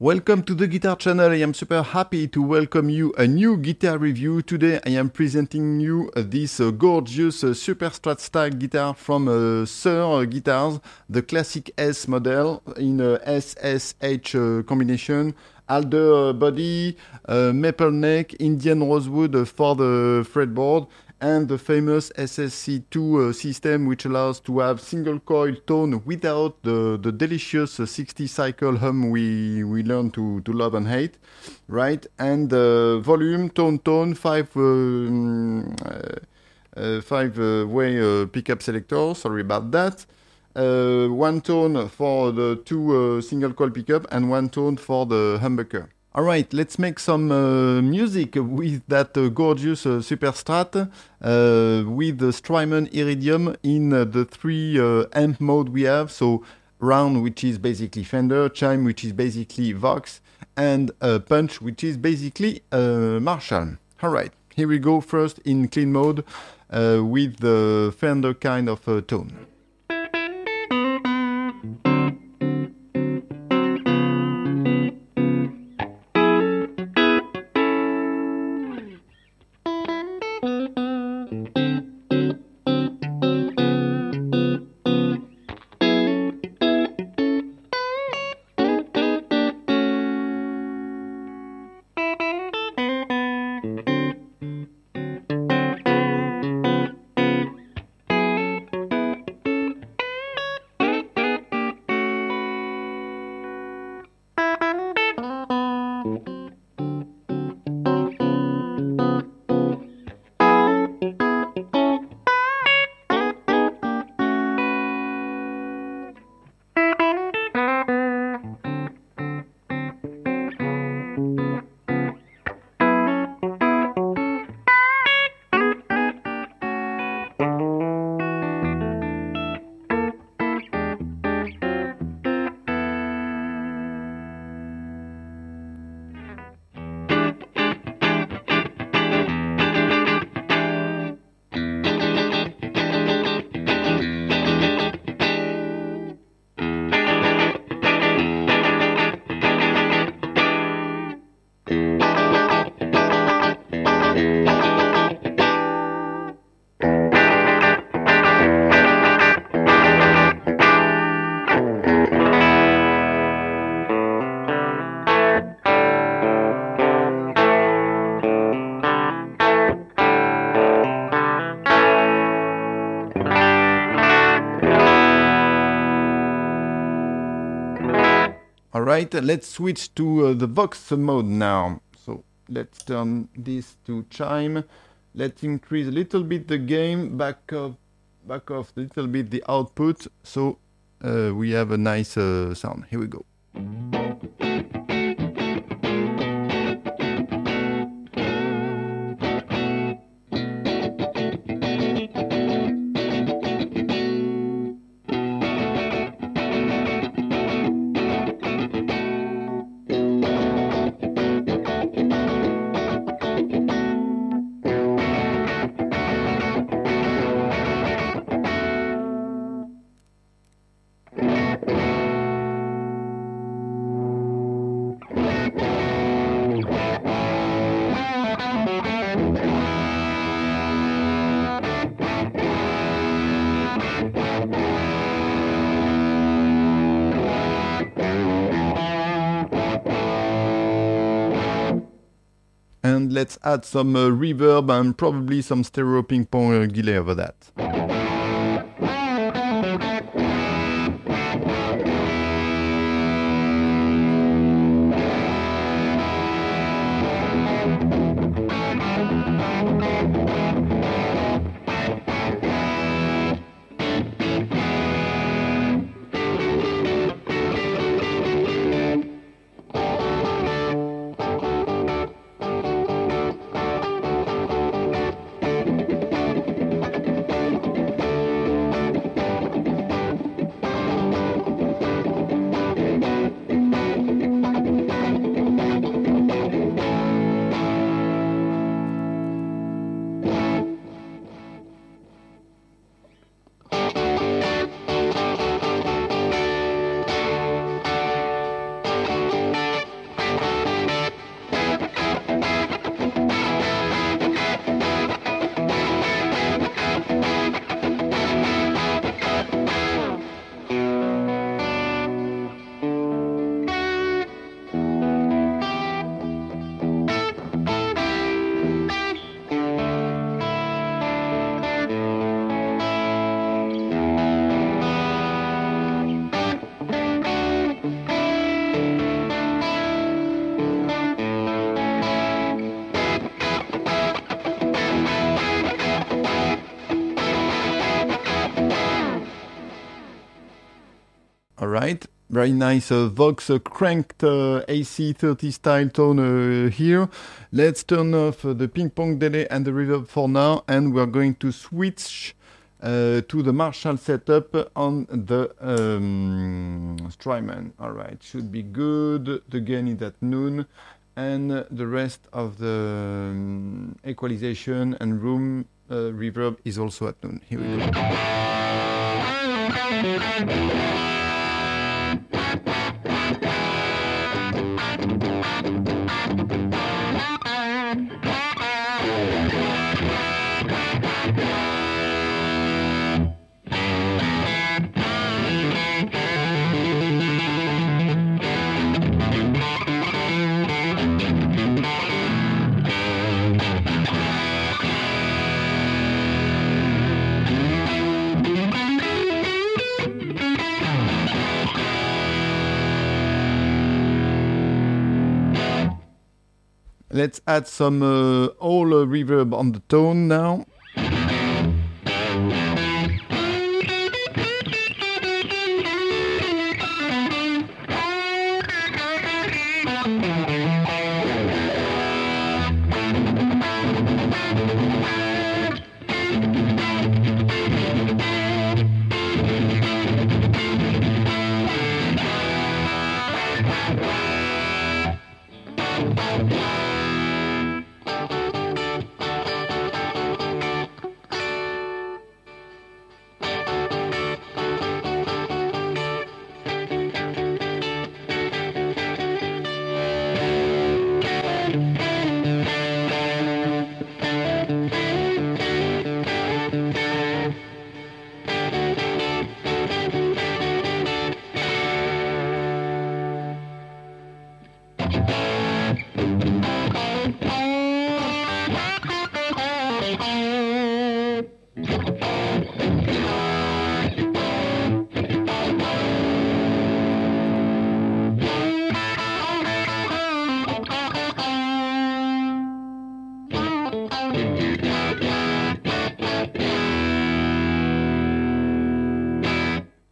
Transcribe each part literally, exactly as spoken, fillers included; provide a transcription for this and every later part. Welcome to the guitar channel. I am super happy to welcome you a new guitar review. Today I am presenting you this uh, gorgeous uh, Super Strat style guitar from uh, Suhr Guitars, the classic S model in uh, S S H uh, combination, alder body, uh, maple neck, Indian rosewood uh, for the fretboard, and the famous S S C two uh, system, which allows to have single coil tone without the, the delicious uh, sixty cycle hum we, we learn to, to love and hate, right? And uh, volume, tone, tone, five, uh, uh, five uh, way uh, pickup selector, sorry about that. Uh, one tone for the two uh, single coil pickup and one tone for the humbucker. All right, let's make some uh, music with that uh, gorgeous uh, Super Strat uh, with the Strymon Iridium in uh, the three uh, amp mode we have. So round, which is basically Fender, chime, which is basically Vox, and uh, punch, which is basically uh, Marshall. All right, here we go first in clean mode uh, with the Fender kind of uh, tone. Alright, let's switch to uh, the Vox mode now. So let's turn this to chime. Let's increase a little bit the gain, back off, back off a little bit the output, so uh, we have a nice uh, sound. Here we go. And let's add some uh, reverb and probably some stereo ping pong uh, delay over that. All right, very nice uh, Vox uh, cranked uh, A C thirty style tone uh, here. Let's turn off uh, the ping pong delay and the reverb for now, and we're going to switch uh, to the Marshall setup on the um, Strymon. All right, should be good. The gain is at noon, and uh, the rest of the um, equalization and room uh, reverb is also at noon. Here we go. Let's add some uh, all uh, reverb on the tone now.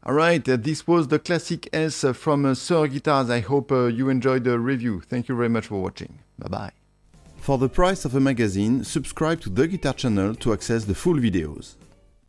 Alright, uh, this was the Classic S from uh, Suhr Guitars. I hope uh, you enjoyed the review. Thank you very much for watching. Bye bye. For the price of a magazine, subscribe to the Guitar Channel to access the full videos.